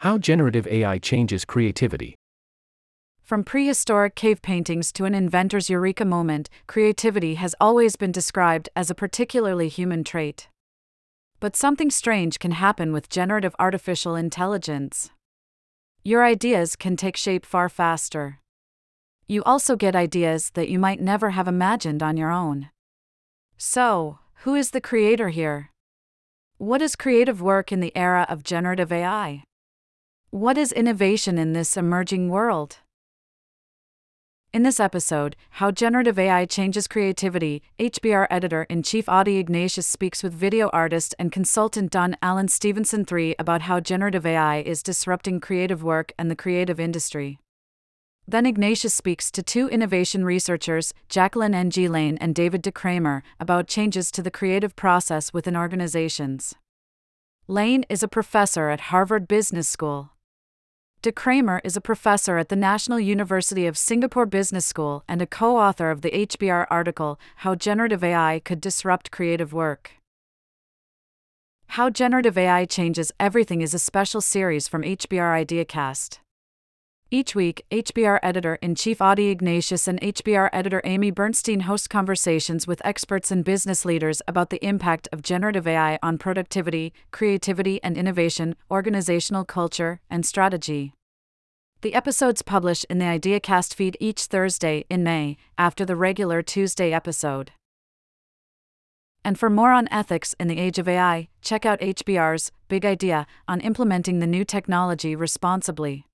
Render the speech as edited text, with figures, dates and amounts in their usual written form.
How Generative AI Changes Creativity. From prehistoric cave paintings to an inventor's eureka moment, creativity has always been described as a particularly human trait. But something strange can happen with generative artificial intelligence. Your ideas can take shape far faster. You also get ideas that you might never have imagined on your own. So, who is the creator here? What is creative work in the era of generative AI? What is innovation in this emerging world? In this episode, How Generative AI Changes Creativity, HBR Editor-in-Chief Adi Ignatius speaks with video artist and consultant Don Allen Stevenson III about how generative AI is disrupting creative work and the creative industry. Then Ignatius speaks to two innovation researchers, Jacqueline N. G. Lane and David De Cremer, about changes to the creative process within organizations. Lane is a professor at Harvard Business School. De Cremer is a professor at the National University of Singapore Business School and a co-author of the HBR article, How Generative AI Could Disrupt Creative Work. How Generative AI Changes Everything is a special series from HBR IdeaCast. Each week, HBR Editor-in-Chief Adi Ignatius and HBR Editor Amy Bernstein host conversations with experts and business leaders about the impact of generative AI on productivity, creativity and innovation, organizational culture, and strategy. The episodes publish in the IdeaCast feed each Thursday in May, after the regular Tuesday episode. And for more on ethics in the age of AI, check out HBR's Big Idea on implementing the new technology responsibly.